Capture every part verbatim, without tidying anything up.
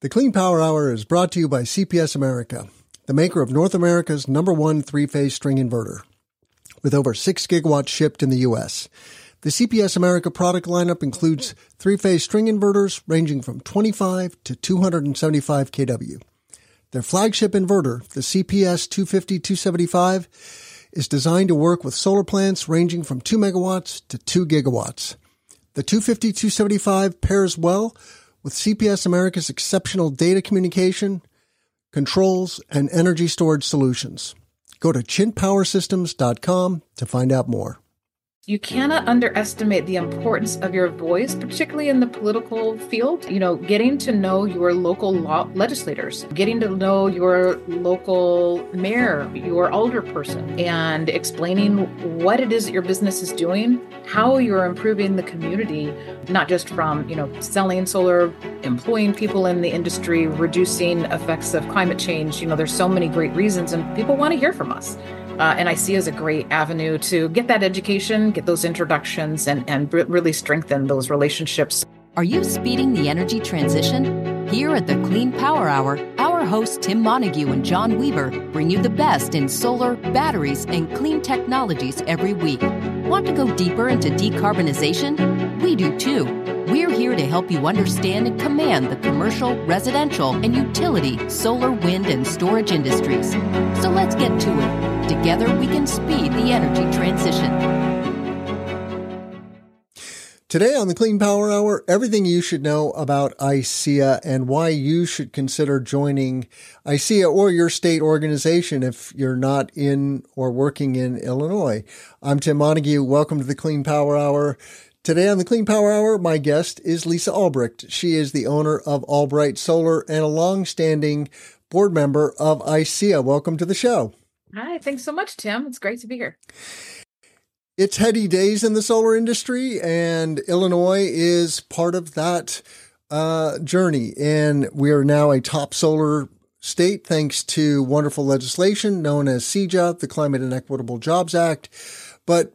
The Clean Power Hour is brought to you by C P S America, the maker of North America's number one three-phase string inverter, with over six gigawatts shipped in the U S. The C P S America product lineup includes three-phase string inverters ranging from twenty-five to two seventy-five kilowatt. Their flagship inverter, the C P S two fifty two seventy-five, is designed to work with solar plants ranging from two megawatts to two gigawatts. The two fifty two seventy-five pairs well with C P S America's exceptional data communication, controls, and energy storage solutions. Go to chint power systems dot com to find out more. You cannot underestimate the importance of your voice, particularly in the political field. You know, getting to know your local law- legislators, getting to know your local mayor, your alderperson, and explaining what it is that your business is doing, how you're improving the community, not just from, you know, selling solar, employing people in the industry, reducing effects of climate change. You know, there's so many great reasons, and people want to hear from us. Uh, and I see as a great avenue to get that education, get those introductions, and, and really strengthen those relationships. Are you speeding the energy transition? Here at the Clean Power Hour, our hosts Tim Montague and John Weaver bring you the best in solar, batteries, and clean technologies every week. Want to go deeper into decarbonization? We do too. We're here to help you understand and command the commercial, residential, and utility solar, wind, and storage industries. So let's get to it. Together, we can speed the energy transition. Today on the Clean Power Hour, everything you should know about I S E A and why you should consider joining I S E A or your state organization if you're not in or working in Illinois. I'm Tim Montague. Welcome to the Clean Power Hour. Today on the Clean Power Hour, my guest is Lisa Albrecht. She is the owner of Allbright Solar and a long-standing board member of I S E A. Welcome to the show. Hi, thanks so much, Tim. It's great to be here. It's heady days in the solar industry, and Illinois is part of that uh, journey. And we are now a top solar state thanks to wonderful legislation known as C E J A, the Climate and Equitable Jobs Act. But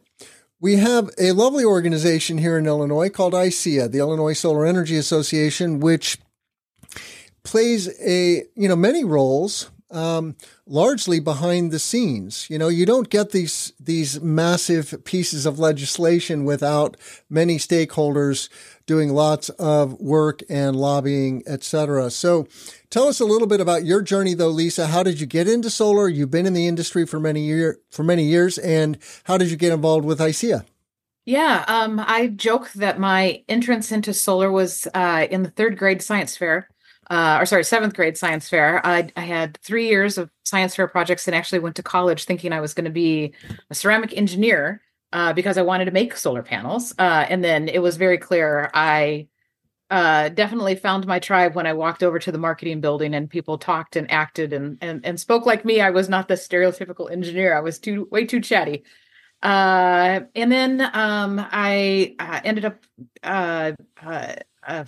we have a lovely organization here in Illinois called I S E A, the Illinois Solar Energy Association, which plays a, you know, many roles. Um, largely behind the scenes. You know, you don't get these these massive pieces of legislation without many stakeholders doing lots of work and lobbying, et cetera. So tell us a little bit about your journey, though, Lisa. How did you get into solar? You've been in the industry for many year for many years, and how did you get involved with I S E A? Yeah, um, I joke that my entrance into solar was uh, in the third grade science fair. Uh, or sorry, seventh grade science fair. I, I had three years of science fair projects and actually went to college thinking I was going to be a ceramic engineer uh, because I wanted to make solar panels. Uh, and then it was very clear I uh, definitely found my tribe when I walked over to the marketing building and people talked and acted and and, and spoke like me. I was not the stereotypical engineer. I was too way too chatty. Uh, and then um, I uh, ended up... Uh, uh, uh,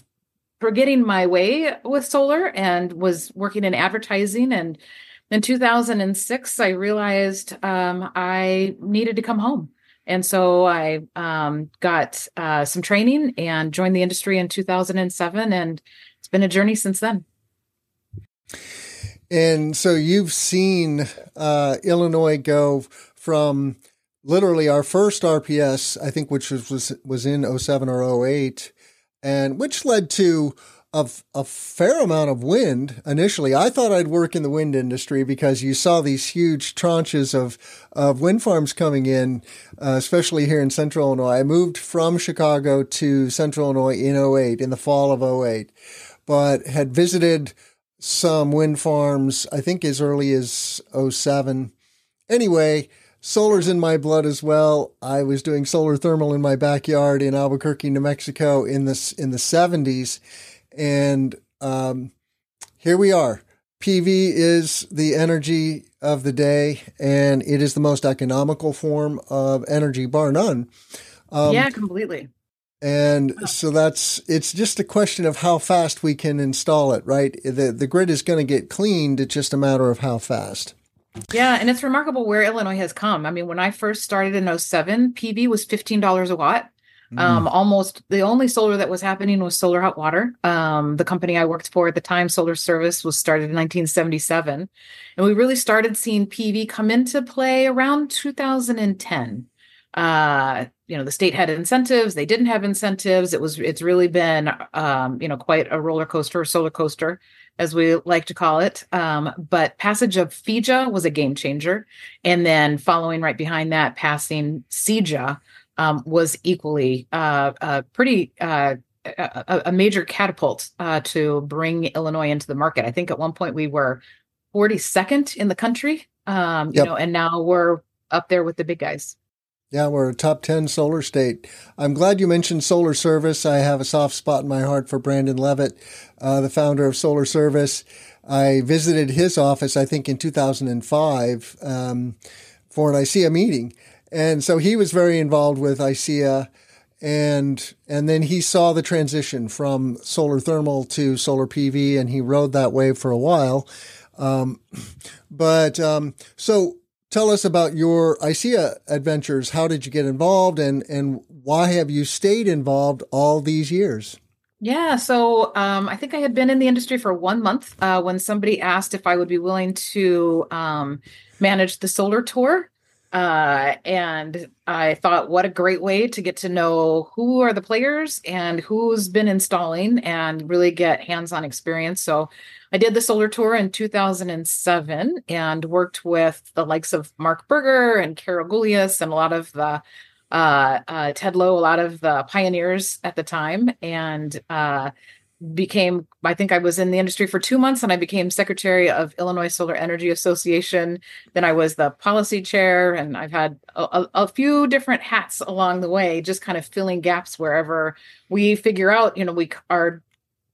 forgetting my way with solar and was working in advertising. And in two thousand six, I realized um, I needed to come home. And so I um, got uh, some training and joined the industry in two thousand seven. And it's been a journey since then. And so you've seen uh, Illinois go from literally our first R P S, I think, which was was, was in oh seven or oh eight, and which led to a, a fair amount of wind initially. I thought I'd work in the wind industry because you saw these huge tranches of, of wind farms coming in, uh, especially here in Central Illinois. I moved from Chicago to Central Illinois in oh eight, in the fall of oh eight, but had visited some wind farms, I think as early as oh seven. Anyway, solar's in my blood as well. I was doing solar thermal in my backyard in Albuquerque, New Mexico in the, in the seventies. And um, here we are. P V is the energy of the day, and it is the most economical form of energy, bar none. Um, yeah, completely. And wow. So that's, it's just a question of how fast we can install it, right? The, the grid is going to get cleaned. It's just a matter of how fast. Yeah. And it's remarkable where Illinois has come. I mean, when I first started in oh seven, P V was fifteen dollars a watt. Mm. Um, almost the only solar that was happening was solar hot water. Um, the company I worked for at the time, Solar Service, was started in nineteen seventy-seven. And we really started seeing P V come into play around two thousand ten. Uh, you know, the state had incentives. They didn't have incentives. It was, it's really been, um, you know, quite a roller coaster, or solar coaster, as we like to call it. Um, but passage of FIJA was a game changer. And then following right behind that, passing CEJA, um, was equally, uh, a pretty, uh, a, a major catapult, uh, to bring Illinois into the market. I think at one point we were forty-second in the country, um, you yep. know, and now we're up there with the big guys. Yeah, we're a top ten solar state. I'm glad you mentioned Solar Service. I have a soft spot in my heart for Brandon Levitt, uh, the founder of Solar Service. I visited his office, I think, in two thousand five um, for an ISEA meeting. And so he was very involved with ISEA. And and then he saw the transition from solar thermal to solar P V, and he rode that wave for a while. Um, but um, so... Tell us about your ISEA adventures. How did you get involved, and, and why have you stayed involved all these years? Yeah, so um, I think I had been in the industry for one month uh, when somebody asked if I would be willing to um, manage the solar tour. Uh, and I thought, what a great way to get to know who are the players and who's been installing and really get hands-on experience. So I did the solar tour in two thousand seven and worked with the likes of Mark Berger and Carol Goulias and a lot of the uh, uh, Ted Lowe, a lot of the pioneers at the time. And uh, became, I think I was in the industry for two months and I became secretary of Illinois Solar Energy Association. Then I was the policy chair, and I've had a, a few different hats along the way, just kind of filling gaps wherever we figure out, you know, we are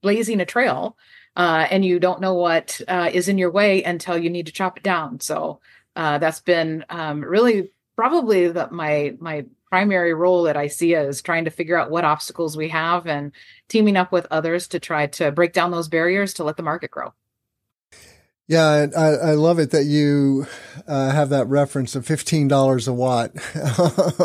blazing a trail. Uh, and you don't know what uh, is in your way until you need to chop it down. So uh, that's been um, really probably the, my my primary role at ISEA is trying to figure out what obstacles we have and teaming up with others to try to break down those barriers to let the market grow. Yeah, and I, I love it that you uh, have that reference of fifteen dollars a watt. That's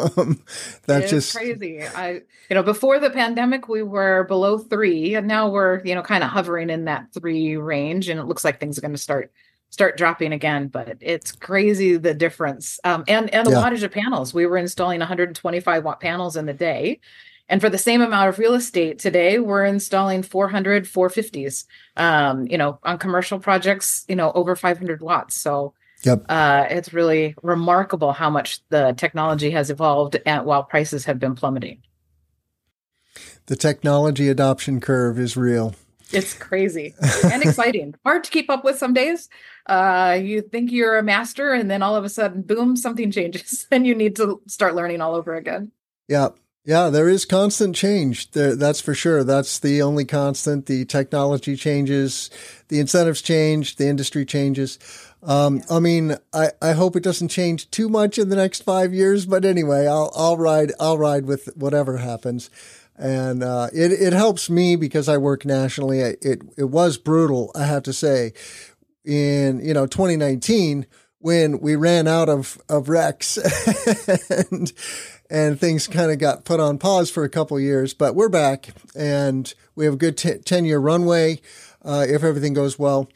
it's just crazy. I, you know, before the pandemic, we were below three, and now we're, you know, kind of hovering in that three range, and it looks like things are going to start start dropping again. But it's crazy the difference, um, and and the yeah. wattage of panels. We were installing one hundred twenty-five watt panels in the day. And for the same amount of real estate today, we're installing four hundred, four fifties, um, you know, on commercial projects, you know, over five hundred watts. So yep. uh, it's really remarkable how much the technology has evolved at, while prices have been plummeting. The technology adoption curve is real. It's crazy and exciting. Hard to keep up with some days. Uh, you think you're a master, and then all of a sudden, boom, something changes and you need to start learning all over again. Yeah. Yeah, there is constant change. There, that's for sure. That's the only constant. The technology changes, the incentives change, the industry changes. Um, yeah. I mean, I, I hope it doesn't change too much in the next five years. But anyway, I'll I'll ride I'll ride with whatever happens, and uh, it it helps me because I work nationally. It, it it was brutal, I have to say, in you know twenty nineteen when we ran out of of RECs and. And things kind of got put on pause for a couple of years, but we're back and we have a good ten-year runway uh, if everything goes well.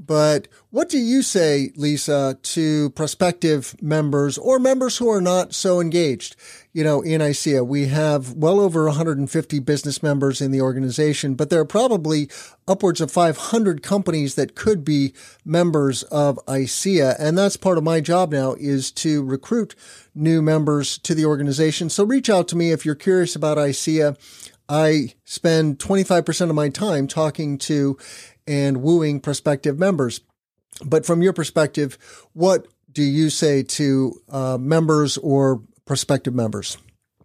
But what do you say, Lisa, to prospective members or members who are not so engaged? You know, in ISEA, we have well over one hundred fifty business members in the organization, but there are probably upwards of five hundred companies that could be members of ISEA. And that's part of my job now is to recruit new members to the organization. So reach out to me if you're curious about ISEA. I spend twenty-five percent of my time talking to and wooing prospective members. But from your perspective, what do you say to uh, members or prospective members?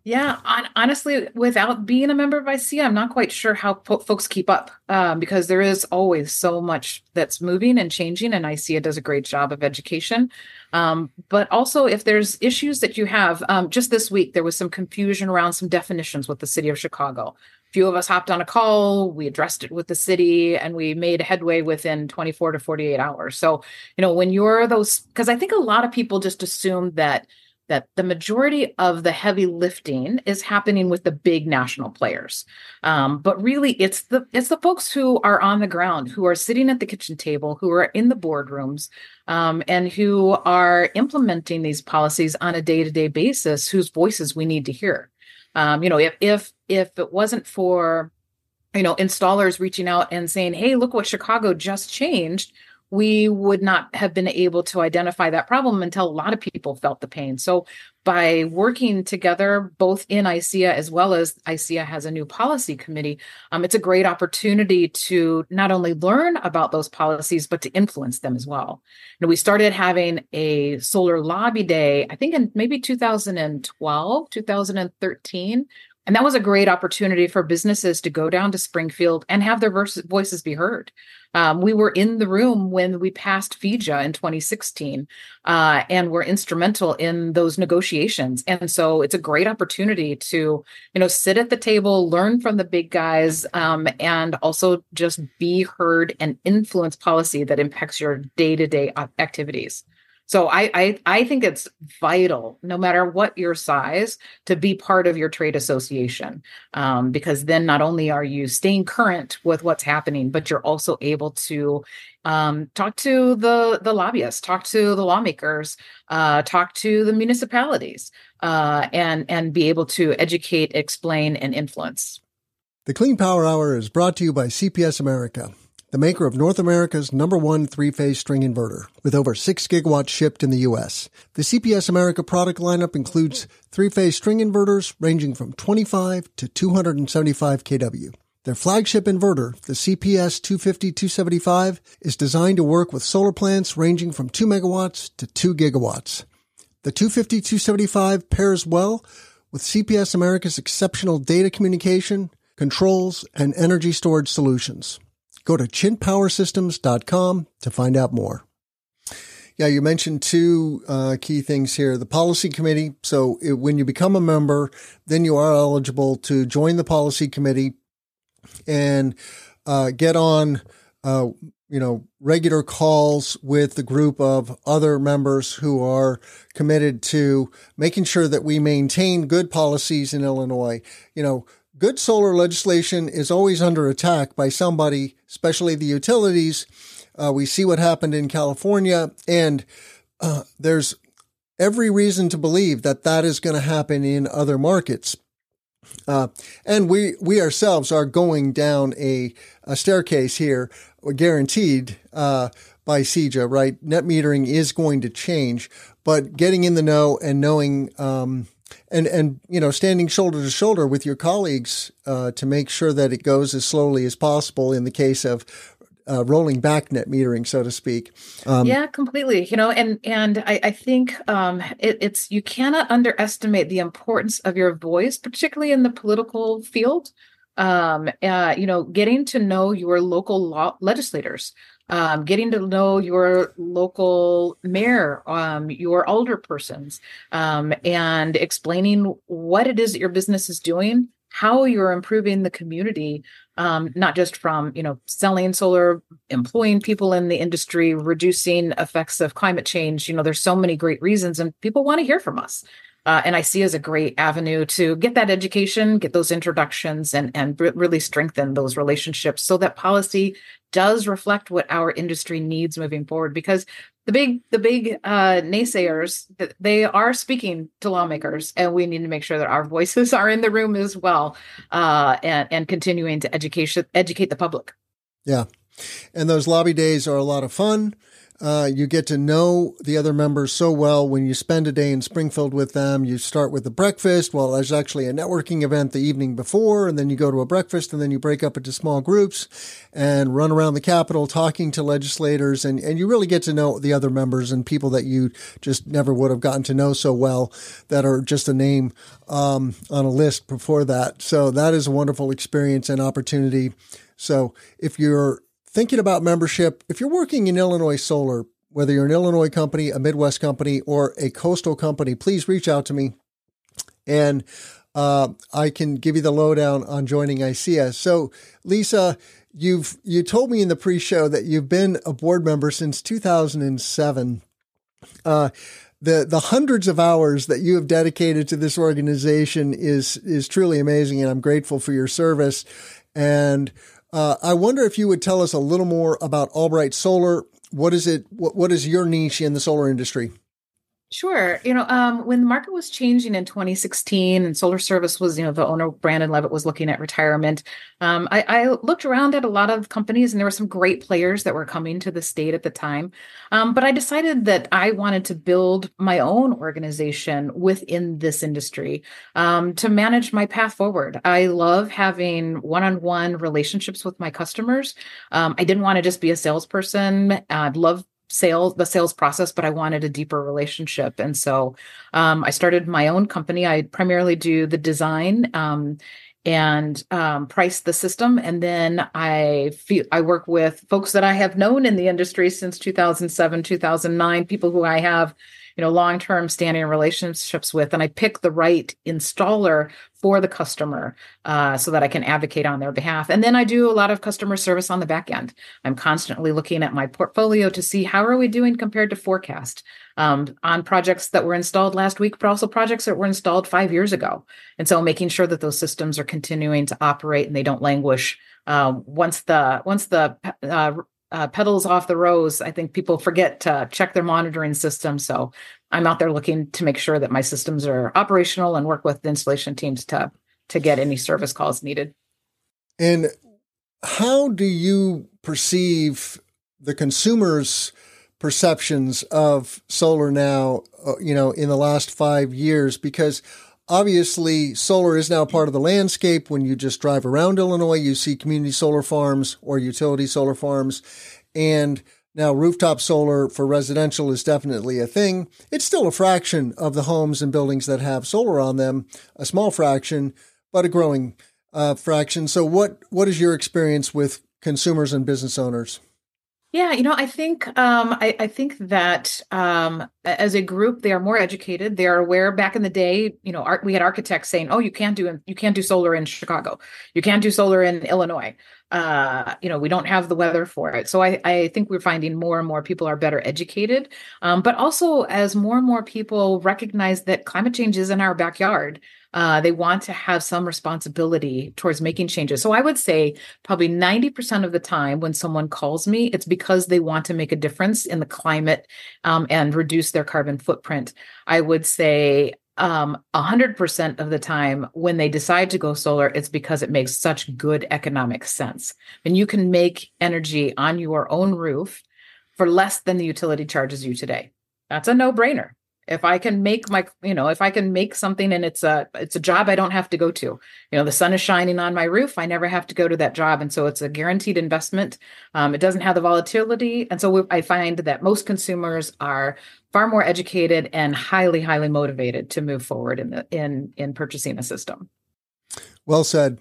Yeah, on, honestly, without being a member of ISEA, I'm not quite sure how po- folks keep up um, because there is always so much that's moving and changing, and ISEA does a great job of education. Um, but also, if there's issues that you have, um, just this week, there was some confusion around some definitions with the city of Chicago. A few of us hopped on a call, we addressed it with the city, and we made headway within twenty-four to forty-eight hours. So, you know, when you're those, because I think a lot of people just assume that that the majority of the heavy lifting is happening with the big national players. Um, but really, it's the it's the folks who are on the ground, who are sitting at the kitchen table, who are in the boardrooms, um, and who are implementing these policies on a day-to-day basis, whose voices we need to hear. Um, you know, if if if it wasn't for, you know, installers reaching out and saying, hey, look what Chicago just changed, we would not have been able to identify that problem until a lot of people felt the pain. So by working together, both in I S E A as well as I S E A has a new policy committee, um, it's a great opportunity to not only learn about those policies, but to influence them as well. And we started having a solar lobby day, I think in maybe two thousand twelve, two thousand thirteen. And that was a great opportunity for businesses to go down to Springfield and have their voices be heard. Um, we were in the room when we passed FIJA in twenty sixteen uh, and were instrumental in those negotiations. And so it's a great opportunity to, you know, sit at the table, learn from the big guys, um, and also just be heard and influence policy that impacts your day-to-day activities. So I, I I think it's vital, no matter what your size, to be part of your trade association, um, because then not only are you staying current with what's happening, but you're also able to um, talk to the, the lobbyists, talk to the lawmakers, uh, talk to the municipalities, uh, and, and be able to educate, explain, and influence. The Clean Power Hour is brought to you by C P S America, the maker of North America's number one three-phase string inverter, with over six gigawatts shipped in the U S. The C P S America product lineup includes three-phase string inverters ranging from twenty-five to two seventy-five kilowatt. Their flagship inverter, the C P S two fifty two seventy-five, is designed to work with solar plants ranging from two megawatts to two gigawatts. The two fifty two seventy-five pairs well with C P S America's exceptional data communication, controls, and energy storage solutions. Go to chint power systems dot com to find out more. Yeah, you mentioned two uh, key things here. The policy committee. So it, when you become a member, then you are eligible to join the policy committee and uh, get on, uh, you know, regular calls with the group of other members who are committed to making sure that we maintain good policies in Illinois. You know, good solar legislation is always under attack by somebody, especially the utilities. Uh, we see what happened in California, and uh, there's every reason to believe that that is going to happen in other markets. Uh, and we, we ourselves are going down a, a staircase here, guaranteed uh, by C E J A, right? Net metering is going to change, but getting in the know and knowing um, And, and, you know, standing shoulder to shoulder with your colleagues uh, to make sure that it goes as slowly as possible in the case of uh, rolling back net metering, so to speak. Um, yeah, completely. You know, and, and I, I think um, it, it's, you cannot underestimate the importance of your voice, particularly in the political field. Um, uh, you know, getting to know your local law legislators, Um, getting to know your local mayor, um, your alderpersons, um, and explaining what it is that your business is doing, how you're improving the community, um, not just from, you know, selling solar, employing people in the industry, reducing effects of climate change. You know, there's so many great reasons, and people want to hear from us. Uh, and I see as a great avenue to get that education, get those introductions, and, and re- really strengthen those relationships so that policy does reflect what our industry needs moving forward. Because the big the big uh, naysayers, they are speaking to lawmakers, and we need to make sure that our voices are in the room as well, uh, and, and continuing to education, educate the public. Yeah. And those lobby days are a lot of fun. Uh, you get to know the other members so well when you spend a day in Springfield with them. You start with the breakfast. Well, there's actually a networking event the evening before, and then you go to a breakfast, and then you break up into small groups and run around the Capitol talking to legislators. And, and you really get to know the other members and people that you just never would have gotten to know so well that are just a name um, on a list before that. So that is a wonderful experience and opportunity. So if you're thinking about membership, if you're working in Illinois Solar, whether you're an Illinois company, a Midwest company, or a coastal company, please reach out to me and uh, I can give you the lowdown on joining I S E A. So Lisa, you've you told me in the pre-show that you've been a board member since two thousand seven. Uh, the the hundreds of hours that you have dedicated to this organization is is truly amazing, and I'm grateful for your service. And uh, I wonder if you would tell us a little more about Allbright Solar. What is it? What, what is your niche in the solar industry? Sure. You know, um, when the market was changing in twenty sixteen and Solar Service was, you know, the owner, Brandon Levitt, was looking at retirement, um, I, I looked around at a lot of companies, and there were some great players that were coming to the state at the time. Um, but I decided that I wanted to build my own organization within this industry um, to manage my path forward. I love having one-on-one relationships with my customers. Um, I didn't want to just be a salesperson. I'd love sales, the sales process, but I wanted a deeper relationship. And so um, I started my own company. I primarily do the design um, and um, price the system. And then I feel, I work with folks that I have known in the industry since two thousand seven, two thousand nine, people who I have, you know, long-term standing relationships with, and I pick the right installer for the customer uh, so that I can advocate on their behalf. And then I do a lot of customer service on the back end. I'm constantly looking at my portfolio to see how are we doing compared to forecast um, on projects that were installed last week, but also projects that were installed five years ago. And so making sure that those systems are continuing to operate and they don't languish uh, once the once the uh, Uh, pedals off the rose. I think people forget to check their monitoring system. So I'm out there looking to make sure that my systems are operational and work with the installation teams to, to get any service calls needed. And how do you perceive the consumer's perceptions of solar now, uh, you know, in the last five years? Because obviously, solar is now part of the landscape. When you just drive around Illinois, you see community solar farms or utility solar farms. And now rooftop solar for residential is definitely a thing. It's still a fraction of the homes and buildings that have solar on them, a small fraction, but a growing uh, fraction. So what what is your experience with consumers and business owners? Yeah, you know, I think um, I, I think that um, as a group, they are more educated. They are aware. Back in the day, you know, art, we had architects saying, "Oh, you can't do you can't do solar in Chicago. You can't do solar in Illinois. Uh, you know, we don't have the weather for it." So I, I think we're finding more and more people are better educated. Um, but also, as more and more people recognize that climate change is in our backyard, Uh, they want to have some responsibility towards making changes. So I would say probably ninety percent of the time when someone calls me, it's because they want to make a difference in the climate um, and reduce their carbon footprint. I would say um, one hundred percent of the time when they decide to go solar, it's because it makes such good economic sense. And you can make energy on your own roof for less than the utility charges you today. That's a no-brainer. If I can make my, you know, if I can make something and it's a, it's a job I don't have to go to, you know, the sun is shining on my roof. I never have to go to that job. And so it's a guaranteed investment. Um, it doesn't have the volatility. And so we, I find that most consumers are far more educated and highly, highly motivated to move forward in the, in, in purchasing a system. Well said.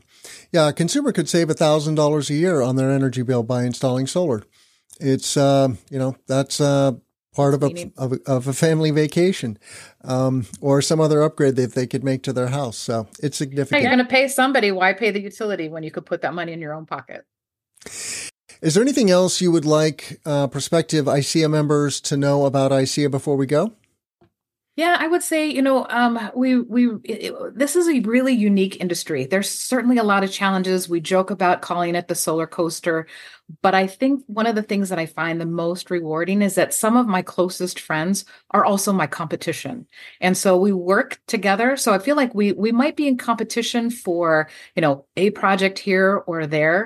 Yeah. A consumer could save a thousand dollars a year on their energy bill by installing solar. It's, uh, you know, that's, uh, part of a, of a of a family vacation, um, or some other upgrade that they could make to their house. So it's significant. Hey, you're going to pay somebody. Why pay the utility when you could put that money in your own pocket? Is there anything else you would like uh, prospective I S E A members to know about I S E A before we go? Yeah, I would say, you know, um, we we it, this is a really unique industry. There's certainly a lot of challenges. We joke about calling it the solar coaster, but I think one of the things that I find the most rewarding is that some of my closest friends are also my competition. And so we work together. So I feel like we we might be in competition for, you know, a project here or there.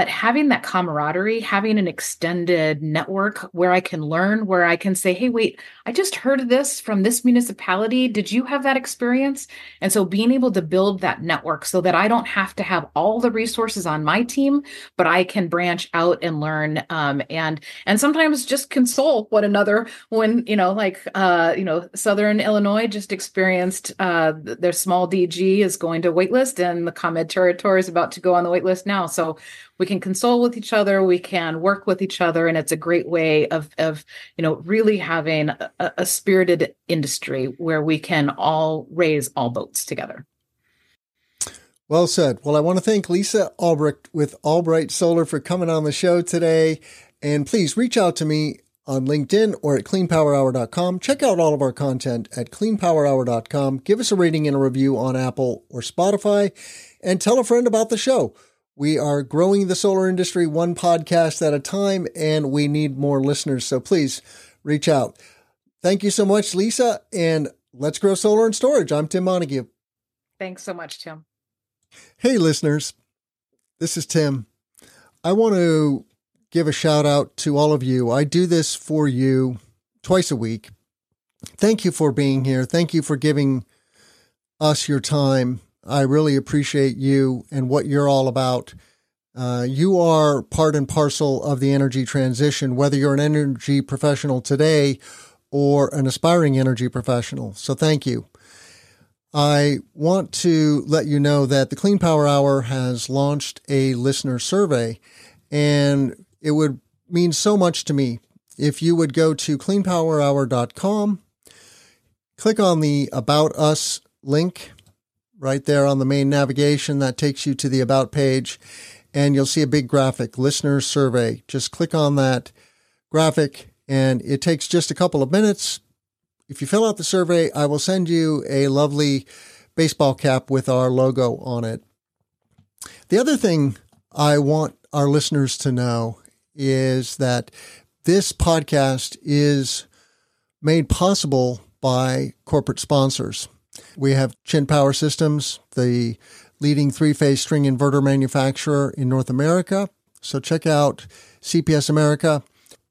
But having that camaraderie, having an extended network where I can learn, where I can say, hey, wait, I just heard of this from this municipality. Did you have that experience? And so being able to build that network so that I don't have to have all the resources on my team, but I can branch out and learn um, and and sometimes just console one another when, you know, like, uh, you know, Southern Illinois just experienced uh, their small D G is going to waitlist and the ComEd territory is about to go on the waitlist now. So we can console with each other, we can work with each other, and it's a great way of, of you know, really having a, a spirited industry where we can all raise all boats together. Well said. Well, I want to thank Lisa Albrecht with Allbright Solar for coming on the show today. And please reach out to me on LinkedIn or at clean power hour dot com. Check out all of our content at clean power hour dot com. Give us a rating and a review on Apple or Spotify, and tell a friend about the show. We are growing the solar industry one podcast at a time, and we need more listeners, so please reach out. Thank you so much, Lisa, and let's grow solar and storage. I'm Tim Montague. Thanks so much, Tim. Hey, listeners. This is Tim. I want to give a shout out to all of you. I do this for you twice a week. Thank you for being here. Thank you for giving us your time. I really appreciate you and what you're all about. Uh, you are part and parcel of the energy transition, whether you're an energy professional today or an aspiring energy professional. So thank you. I want to let you know that the Clean Power Hour has launched a listener survey, and it would mean so much to me if you would go to clean power hour dot com, click on the About Us link right there on the main navigation that takes you to the About page, and you'll see a big graphic, Listener Survey. Just click on that graphic, and it takes just a couple of minutes. If you fill out the survey, I will send you a lovely baseball cap with our logo on it. The other thing I want our listeners to know is that this podcast is made possible by corporate sponsors. We have CHINT Power Systems, the leading three-phase string inverter manufacturer in North America. So check out C P S America.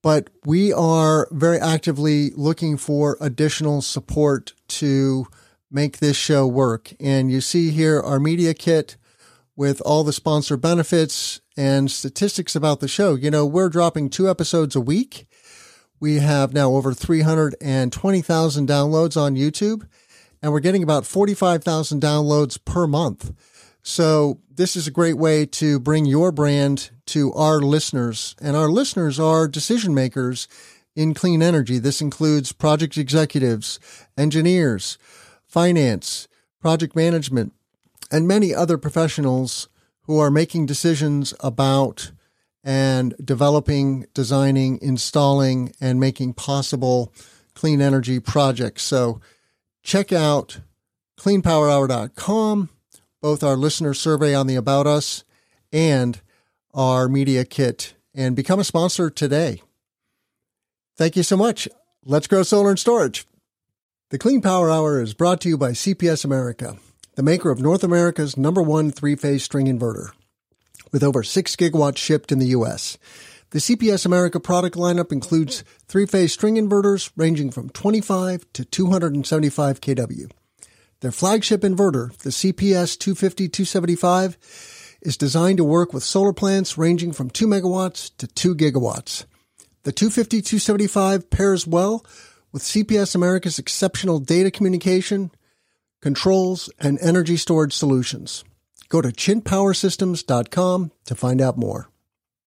But we are very actively looking for additional support to make this show work. And you see here our media kit with all the sponsor benefits and statistics about the show. You know, we're dropping two episodes a week. We have now over three hundred twenty thousand downloads on YouTube. And we're getting about forty-five thousand downloads per month. So this is a great way to bring your brand to our listeners. And our listeners are decision makers in clean energy. This includes project executives, engineers, finance, project management, and many other professionals who are making decisions about and developing, designing, installing, and making possible clean energy projects. So check out clean power hour dot com, both our listener survey on the About Us and our media kit, and become a sponsor today. Thank you so much. Let's grow solar and storage. The Clean Power Hour is brought to you by C P S America, the maker of North America's number one three-phase string inverter, with over six gigawatts shipped in the U S The C P S America product lineup includes three-phase string inverters ranging from twenty-five to two seventy-five kilowatt. Their flagship inverter, the C P S two fifty two seventy-five, is designed to work with solar plants ranging from two megawatts to two gigawatts. The two fifty two seventy-five pairs well with C P S America's exceptional data communication, controls, and energy storage solutions. Go to chint power systems dot com to find out more.